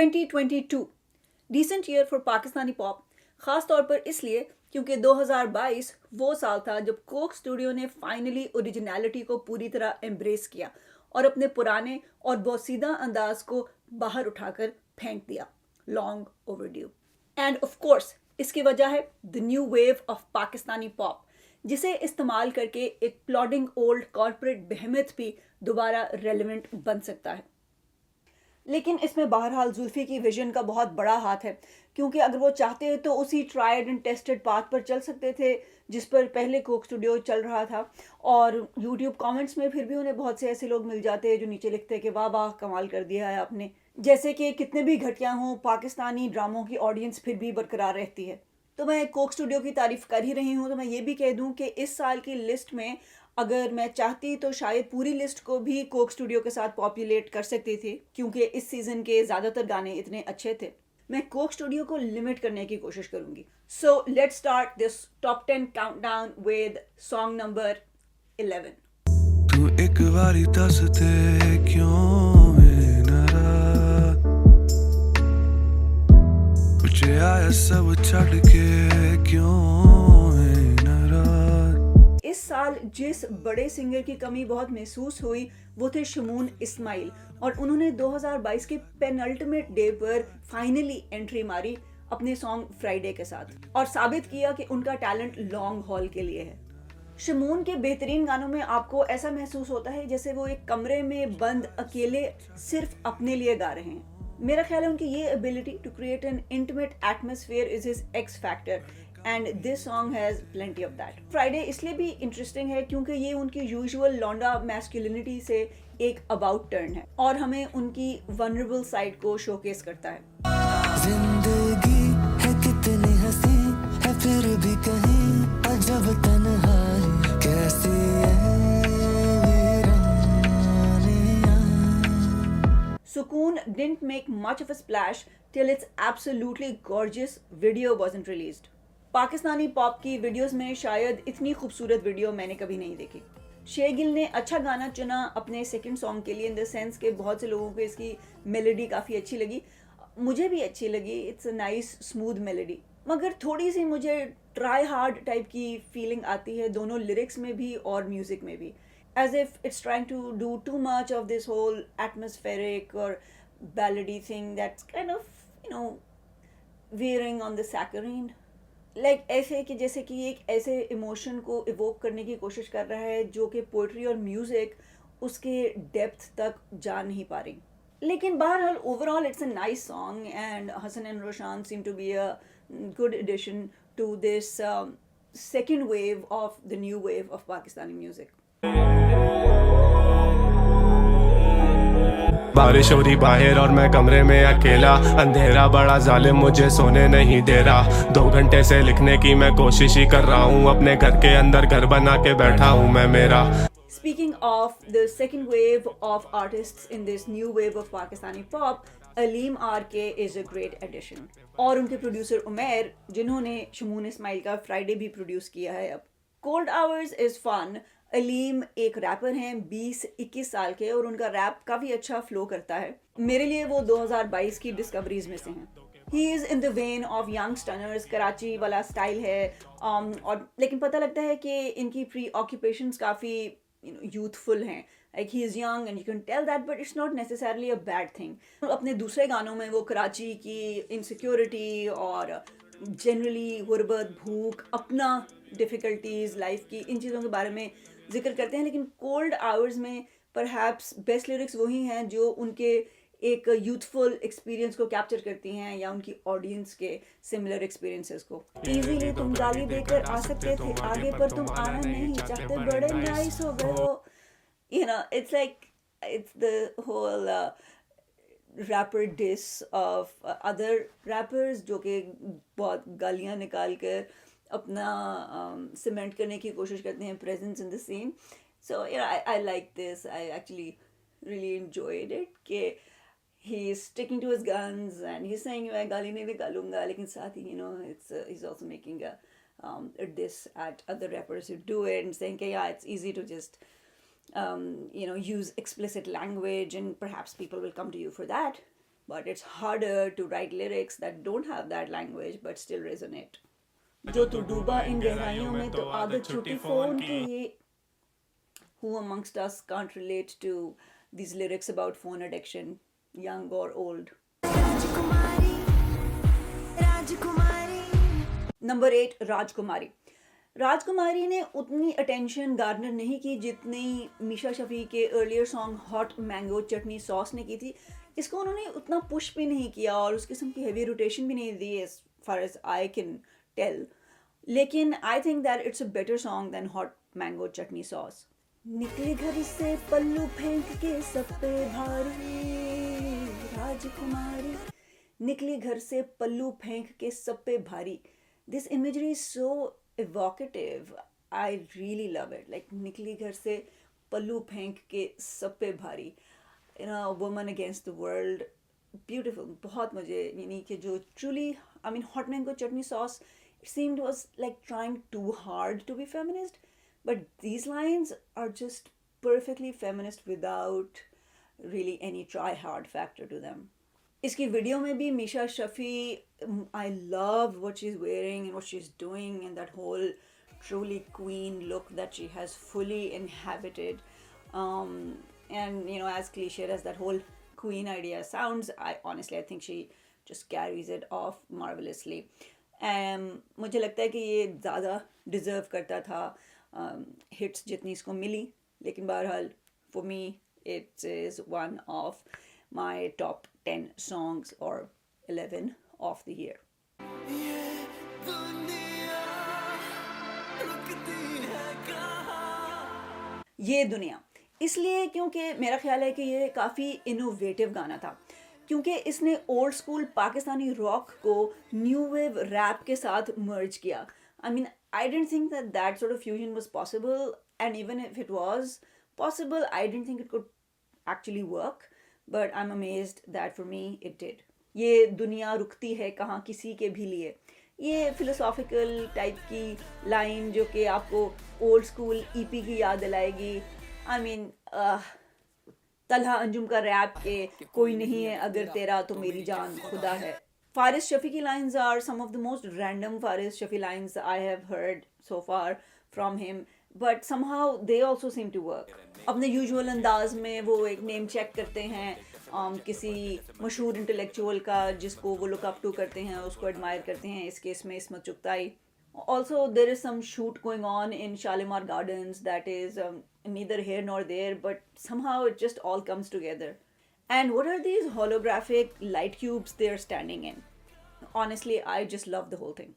2022 decent year for Pakistani pop, خاص طور پر اس لیے کیونکہ 2022 وہ سال تھا جب کوک اسٹوڈیو نے فائنلی اوریجنیلٹی کو پوری طرح ایمبریس کیا اور اپنے پرانے اور بوسیدہ انداز کو باہر اٹھا کر پھینک دیا. Long overdue. And of course اس کی وجہ ہے the new wave of Pakistani pop, جسے استعمال کر کے ایک پلاڈنگ اولڈ کارپوریٹ بہمت بھی دوبارہ ریلیونٹ بن سکتا ہے. لیکن اس میں بہرحال زلفی کی ویژن کا بہت بڑا ہاتھ ہے، کیونکہ اگر وہ چاہتے تو اسی ٹرائیڈ اینڈ ٹیسٹڈ پاتھ پر چل سکتے تھے جس پر پہلے کوک اسٹوڈیو چل رہا تھا، اور یوٹیوب کامنٹس میں پھر بھی انہیں بہت سے ایسے لوگ مل جاتے جو نیچے لکھتے کہ واہ واہ کمال کر دیا ہے آپ نے. جیسے کہ کتنے بھی گھٹیاں ہوں، پاکستانی ڈراموں کی آڈینس پھر بھی برقرار رہتی ہے. تو میں کوک اسٹوڈیو کی تعریف کر ہی رہی ہوں تو میں یہ بھی کہہ دوں کہ اس سال کی لسٹ میں اگر میں چاہتی تو شاید پوری لسٹ کو بھی کوک اسٹوڈیو کے ساتھ پاپولیٹ کر سکتی تھی، کیونکہ اس سیزن کے زیادہ تر گانے اتنے اچھے تھے. میں کوک اسٹوڈیو کو لمٹ کرنے کی کوشش کروں گی. So let start this top 10 countdown with song number 11. تو ایک واری دستے کیوں میں نہ رہا، مجھے آیا سب چھڑ کے کیوں. اس سال جس بڑے سنگر کی کمی بہت محسوس ہوئی وہ تھے شمون اسماعیل، اور انہوں نے 2022 کے پینلٹیمیٹ ڈے پر فائنلی انٹری ماری اپنے سانگ فرائیڈے کے ساتھ، اور ثابت کیا کہ ان کا ٹیلنٹ لانگ ہال کے لیے ہے. شمون کے بہترین گانوں میں آپ کو ایسا محسوس ہوتا ہے جیسے وہ ایک کمرے میں بند اکیلے صرف اپنے لیے گا رہے ہیں. میرا خیال ہے ان کی یہ ability to create an intimate atmosphere is his X factor. And this song has plenty of that. Friday اس لیے بھی انٹرسٹنگ ہے کیونکہ یہ ان کی یوزول لونڈا میسکولینٹی سے ایک اباؤٹ ٹرن ہے اور ہمیں ان کی ونریبل سائڈ کو شوکیس کرتا ہے. زندگی ہے کتنی حسین ہے پھر بھی کہیں عجب تنہائی کیسی ہے. Sukoon didn't make much of a splash till its absolutely gorgeous video wasn't released. Pakistani پاپ کی ویڈیوز میں شاید اتنی خوبصورت ویڈیو میں نے کبھی نہیں دیکھی. شے گل نے اچھا گانا چنا اپنے سیکنڈ سانگ کے لیے، ان دا سینس کہ بہت سے لوگوں کو اس کی میلوڈی کافی اچھی لگی، مجھے بھی اچھی لگی. It's a nice smooth melody, مگر تھوڑی سی مجھے ٹرائی ہارڈ ٹائپ کی فیلنگ آتی ہے دونوں لیرکس میں بھی اور میوزک میں بھی. As if it's trying to do too much of this whole atmospheric اور ballady thing that's kind of you know wearing on the screen, like ایسے کہ جیسے کہ ایک ایسے ایموشن کو ایووک کرنے کی کوشش کر رہا ہے جو کہ پوئٹری اور میوزک اس کے ڈیپتھ تک جا نہیں پا رہی. لیکن بہرحال overall it's a nice song and Hasan and Roshan seem to be a good addition to this second wave of the new wave of Pakistani music. بارش ہو رہی باہر اور میں کمرے میں اکیلا، اندھیرا بڑا ظالم مجھے سونے نہیں دے رہا. 2 گھنٹے سے لکھنے کی میں کوشش ہی کر رہا ہوں، اپنے گھر کے اندر گھر بنا کے بیٹھا ہوں میں میرا. Speaking of the second wave of artists in this new wave of Pakistani pop, Aleem is a great addition, اور ان کے پروڈیوسر عمیر جنہوں نے شمون اسماعیل کا فرائیڈے بھی پروڈیوس کیا ہے. اب کولڈ آورز از فن. علیم ایک ریپر ہیں 20-21 سال کے، اور ان کا ریپ کافی اچھا فلو کرتا ہے. میرے لیے وہ 2022 کی ڈسکوریز میں سے ہیں. He is in the vein of young Stunners, Karachi والا سٹائل ہے، اور لیکن پتہ لگتا ہے کہ ان کی پری آکوپیشنز کافی یوتھفل ہیں. Like he is young and you can tell that, but it's not necessarily a bad thing. اپنے دوسرے گانوں میں وہ کراچی کی انسیکیورٹی اور جنرلی غربت، بھوک، اپنا ڈیفیکلٹیز لائف کی، ان چیزوں کے بارے میں ذکر کرتے ہیں. لیکن کولڈ آورز میں پرہیپس بیسٹ لیرکس وہی ہیں جو ان کے ایک یوتھفل ایکسپیرینس کو کیپچر کرتی ہیں یا ان کی آڈینس کے سملر ایکسپیرینسز کو. ایزیلی تم گالی دے کر آ سکتے تھے آگے، پر تم آنا نہیں چاہتے، بڑے نائس ہو گئے ہو. You know it's like it's the whole rapper diss of other rappers جو کہ بہت گالیاں نکال کر اپنا سیمنٹ کرنے کی کوشش کرتے ہیں presence in the scene. So I like this, I actually really enjoyed it کہ he is sticking to his guns and he is saying میں گالی نہیں نکالوں گا، لیکن ساتھ ہی you know it's he is also making this at other rappers who do it and saying کہ یا it's easy to just you know use explicit language and perhaps people will come to you for that. but it's harder to write lyrics that don't have that language but still resonate. جو تو ڈوبا ان گہرائیوں میں تو عادت چھوٹی phone کی. Who amongst us can't relate to these lyrics about phone addiction, young or old? Number 8, Rajkumari. راجکماری نے اتنی اٹینشن گارنر نہیں کی جتنی میشا شفیع کے ارلیئر سانگ ہاٹ مینگو چٹنی ساس نے کی تھی. اس کو انہوں نے اتنا پش بھی نہیں کیا اور اس قسم کی ہیوی روٹیشن بھی نہیں دی as far as I can tell, لیکن I think that it's a better song than hot mango چٹنی ساس. نکلے گھر سے پلو پھینک کے سب پہ بھاری راجکماری, نکلے گھر سے پلو پھینک کے سب پہ بھاری. This imagery so evocative, I really love it. Like nikli ghar se pallu phenk ke sab pe bhari, you know, woman against the world, beautiful. bahut mujhe yani ke jo truly, I mean, hot mango chutney sauce, it seemed was like trying too hard to be feminist, but these lines are just perfectly feminist without really any try hard factor to them. اس کی video میں بھی Meesha Shafi, I love what she is wearing and what she is doing and that whole truly queen look that she has fully uninhibited, and you know as cliché as that whole queen idea sounds, I honestly I think she just carries it off marvellously. مجھے لگتا ہے کہ یہ زیادہ deserve کرتا تھا hits جتنی اس کو ملی, لیکن بہرحال for me it is one of my top 10 songs or 11 of the year. یہ دنیا اس لیے کیونکہ میرا خیال ہے کہ یہ کافی انوویٹیو گانا تھا, کیونکہ اس نے اولڈ اسکول پاکستانی راک کو نیو ویو ریپ کے ساتھ مرج کیا. I mean I don't think that that sort of fusion was possible, and even if it was possible I don't think it could actually work, but I'm amazed that for me it did. یہ دنیا رکتی ہے کہاں کسی کے بھی لیے, یہ فلسافیکل ٹائپ کی لائن جو کہ آپ کو اولڈ اسکول ای پی کی یاد دلائے گی. آئی مین طلحہ انجم کا ریپ کے کوئی نہیں ہے اگر تیرا تو میری جان خدا ہے. فارس شفیع کی lines are some of the most random Faris Shafi lines I have heard so far from him, but somehow they also seem to work. اپنے یوزول انداز میں وہ ایک نیم چیک کرتے ہیں کسی مشہور انٹلیکچوئل کا جس کو وہ لک اپ ٹو کرتے ہیں, اس کو ایڈمائر کرتے ہیں, اس کیس میں Ismat Chughtai. Also there is some shoot going on in Shalimar gardens that is neither here nor there, but somehow it just all comes together. And what are these holographic light cubes they are standing in. Honestly I just love the whole thing.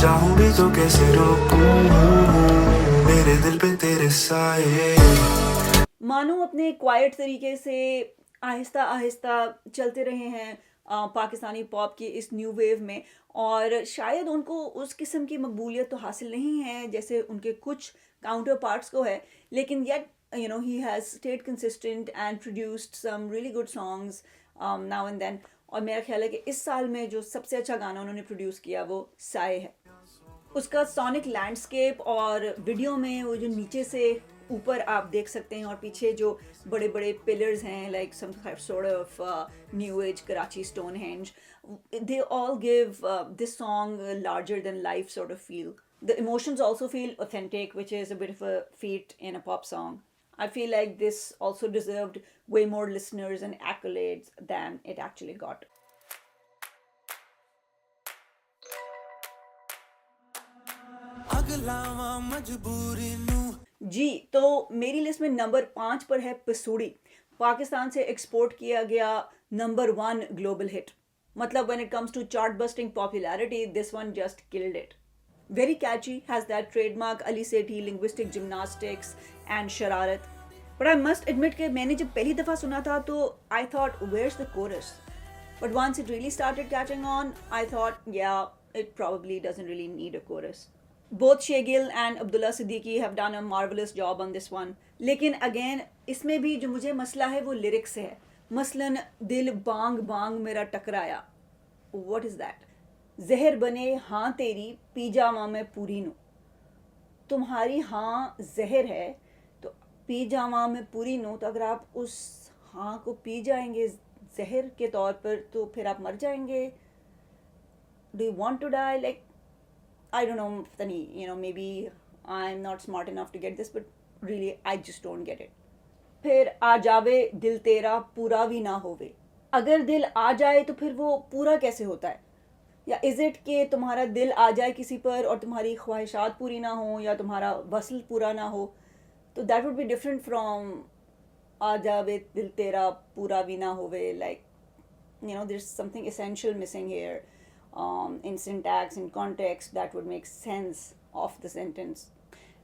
چاہوں بھی تو کیسے روکوں میرے دل پہ تیرے سائے. مانو اپنے کوائٹ طریقے سے آہستہ آہستہ چلتے رہے ہیں پاکستانی پاپ کی اس نیو ویو میں, اور شاید ان کو اس قسم کی مقبولیت تو حاصل نہیں ہے جیسے ان کے کچھ کاؤنٹر پارٹس کو ہے, لیکن yet you know he has stayed consistent and produced some really good songs now and then. اور میرا خیال ہے کہ اس سال میں جو سب سے اچھا گانا انہوں نے پروڈیوس کیا وہ سائے ہے. اس کا سونک لینڈسکیپ اور ویڈیو میں وہ جو نیچے سے اوپر آپ دیکھ سکتے ہیں اور پیچھے جو بڑے بڑے پلرز ہیں like some sort of new age Karachi Stonehenge, they all gave this song larger than life sort of feel. The emotions also feel authentic which is a bit of a feat in a pop song. I feel like this also deserved way more listeners and accolades than it actually got. جی تو میری list میں number 5 پر ہے پسوڑی, پاکستان سے export کیا گیا number 1 global ہٹ. مطلب when it comes to chart busting popularity, this one just killed it. Very catchy, has that trademark Ali Sethi linguistic gymnastics and shararat. But I must admit that when I first heard it, I thought, where's the chorus? But once it really started catching on, I thought, yeah, it probably doesn't really need a chorus. Both Shei Gul and Abdullah Siddiqui have done a marvelous job on this one. Lekin again, isme bhi jo mujhe masla hai, wo lyrics se hai. Maslan, dil bang bang mera takraya. What is that? زہر بنے ہاں تیری پی جامہ میں پوری نو, تمہاری ہاں زہر ہے تو پی جامع میں پوری نوت، اگر آپ اس ہاں کو پی جائیں گے زہر کے طور پر تو پھر آپ مر جائیں گے. Do you want to die? Like I don't know, پتہ نہیں، you know, maybe I am not smart enough to get this, but really I just don't get it. پھر آ جاوے دل تیرا پورا بھی نہ ہووے. اگر دل آ جائے تو پھر وہ پورا کیسے ہوتا ہے؟ یا از اٹ کہ تمہارا دل آ جائے کسی پر اور تمہاری خواہشات پوری نہ ہوں یا تمہارا وصل پورا نہ ہو، تو that would be different from آ جاوے دل تیرا پورا بھی نہ ہووے. Like you know there is something essential missing here in syntax, in context that would make sense of the sentence.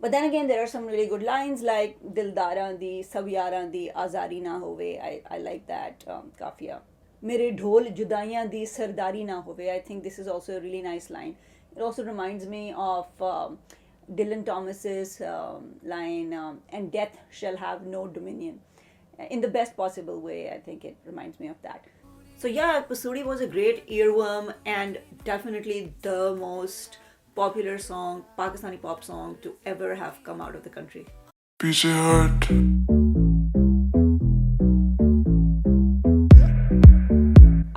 But then again there are some really good lines like دلداراں دی سب یاراں دی آزاری نہ ہووے. I like that قافیہ. میرے ڈھول جدائیاں دی سرداری نہ ہووے. I think this is also a really nice line. It also reminds me of Dylan Thomas's line and death shall have no dominion in the best possible way. I think it reminds me of that. So yeah, Pasuri was a great earworm and definitely the most popular song, Pakistani pop song to ever have come out of the country. Peace heart.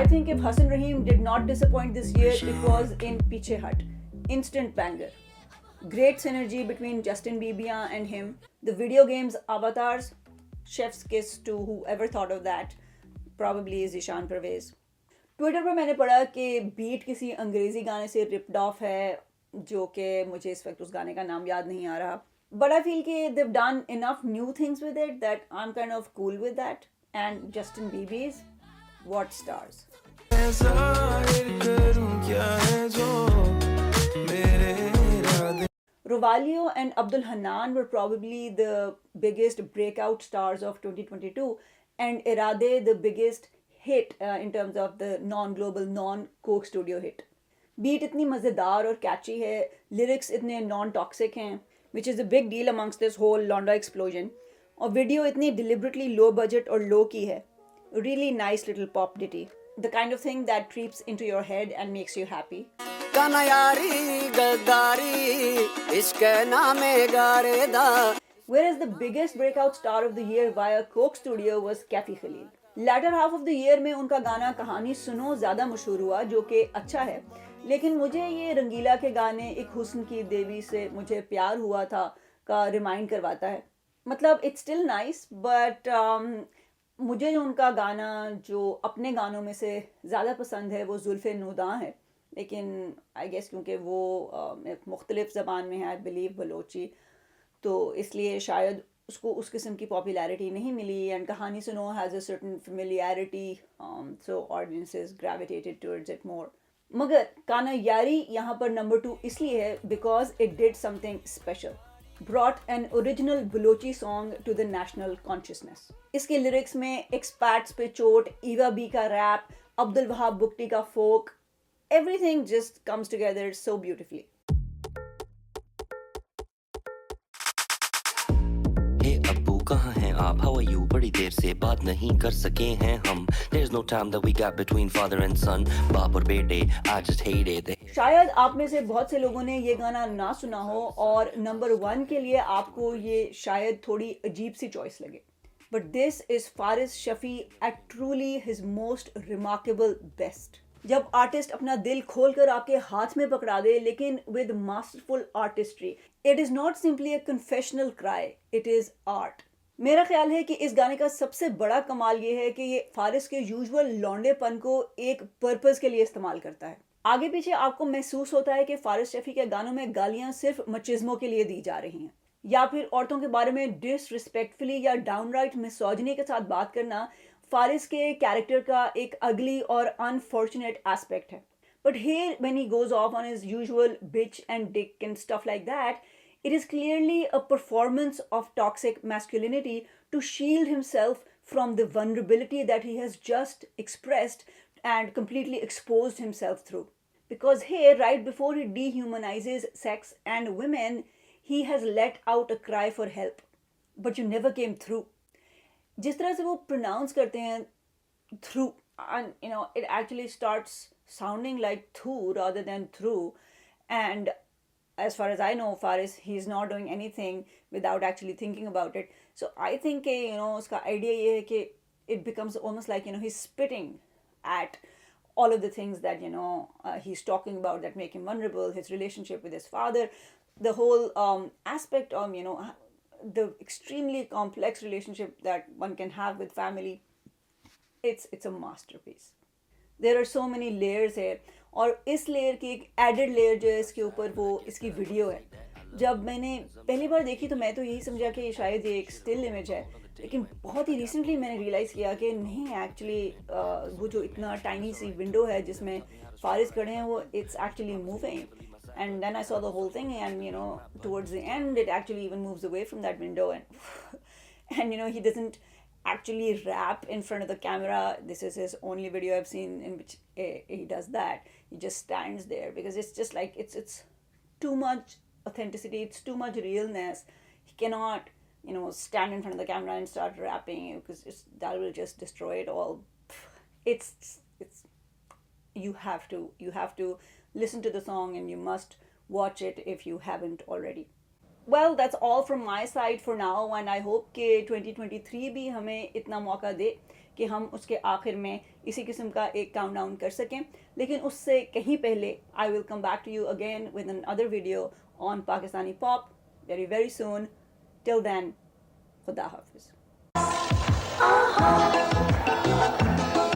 I think if Hasan Raheem did not disappoint this year, it was in Piche Hat. Instant banger. Great synergy between Justin Bieber and him. The video games avatars, chef's kiss to whoever thought of that, probably is Ishaan Pravez. Twitter پر میں نے پڑھا کہ bat کسی انگریزی گانے سے rapid of ہے، جو کہ مجھے اس وقت اس گانے کا نام یاد نہیں آ رہا، بٹ آئی فیل کہ they've done enough new things with it that I am kind of cool with that. And Justin Bieber's what stars. Rovalio and Abdul Hanan were probably the biggest breakout stars of 2022 and Irade the biggest hit in terms of the non-global, non-Coke Studio hit. Beat itni mazedar aur catchy hai, lyrics itne non-toxic hain, which is a big deal amongst this whole Londa explosion. Aur video itni deliberately low budget aur low key hai. Really nice little pop ditty. The kind of thing that creeps into your head and makes you happy. Whereas the biggest breakout star of the year via Coke Studio was Cathy Khalil. Latter half of the year mein unka gaana Kahani Suno zyada mashhoor hua, jo ke acha hai. Lekin mujhe ye Rangila ke gaane Ek Husn Ki Devi se Mujhe Pyar Hua Tha ka remind karwata hai. Matlab it's still nice, but mujhe jo unka gaana jo apne gaanon mein se zyada pasand hai wo Zulfe Nuda hai. لیکن I gas کیونکہ وہ مختلف زبان میں ہے، I believe Balochi, تو اس لیے شاید اس کو اس قسم کی پاپولیرٹی نہیں ملی. اینڈ کہانی سنو has a certain familiarity, so audiences gravitated towards it more. مگر کانا یاری یہاں پر نمبر 2 اس لیے ہے because it did something special, brought an original Balochi song to the national consciousness. اس کے لیرکس میں ایکسپیٹس پہ چوٹ، ایوا بی کا ریپ، عبد الوہاب بکٹی کا folk, everything just comes together so beautifully. Hey Abbu kahan hain aap, how are you? Badi der se baat nahi kar sake hain hum, there's no time that we got between father and son, baap aur bete, I just hate it. شاید آپ میں سے بہت سے لوگوں نے یہ گانا نہ سنا ہو اور نمبر 1 کے لیے آپ کو یہ شاید تھوڑی عجیب سی چوائس لگے، but this is Faris Shafi at truly his most remarkable best. جب آرٹسٹ اپنا دل کھول کر آپ کے ہاتھ میں پکڑا دے، لیکن with masterful artistry. It is not simply a confessional cry, it is art. میرا خیال ہے کہ اس گانے کا سب سے بڑا کمال یہ ہے کہ یہ فارس کے یوزول لونڈے پن کو ایک پرپز کے لیے استعمال کرتا ہے. آگے پیچھے آپ کو محسوس ہوتا ہے کہ فارس شفیع کے گانوں میں گالیاں صرف مچزموں کے لیے دی جا رہی ہیں، یا پھر عورتوں کے بارے میں ڈس ریسپیکٹفلی یا ڈاؤن رائٹ میسوجنی کے ساتھ بات کرنا فارس کے کیریکٹر کا ایک اگلی اور انفارچونیٹ ایسپیکٹ ہے. But here when he goes off on his usual bitch and dick and stuff like that, it is clearly a performance of toxic masculinity to shield himself from the vulnerability that he has just expressed and completely exposed himself through. Because here right before he D humanises sex and women, he has let out a cry for help, but you never came through. جس طرح سے وہ pronounce کرتے ہیں through, you know it actually starts sounding like though rather than through, and as far as I know, Faris, he's not doing anything without actually thinking about it. So I think, you know, his idea is that it becomes almost like, you know, he's spitting at all of the things that, you know, he's talking about that make him vulnerable, his relationship with his father, the whole aspect of, you know, the extremely complex relationship that one can have with family. It's a masterpiece. There are so many layers here. اور اس layer کی ایک added layer جو ہے اس کے اوپر وہ اس کی video ہے. جب میں نے پہلی بار دیکھی تو میں تو یہی سمجھا کہ شاید یہ ایک اسٹل امیج ہے، لیکن بہت ہی ریسنٹلی میں نے ریئلائز کیا کہ نہیں، ایکچولی وہ جو اتنا ٹائنی سی ونڈو ہے جس میں فارس کھڑے ہیں وہ it's actually moving. And then I saw the whole thing and you know towards the end it actually even moves away from that window and you know he doesn't actually rap in front of the camera. This is his only video I've seen in which he does that. He just stands there because it's just like it's too much authenticity, it's too much realness. He cannot, you know, stand in front of the camera and start rapping because that will just destroy it all. It's you have to listen to the song and you must watch it if you haven't already. Well, that's all from my side for now and I hope کہ 2023 بھی ہمیں اتنا موقع دے کہ ہم اس کے آخر میں اسی قسم کا ایک کاؤنٹ ڈاؤن کر سکیں، لیکن اس سے کہیں پہلے I will come back to you again with another video on Pakistani pop very very soon. Till then, خدا حافظ.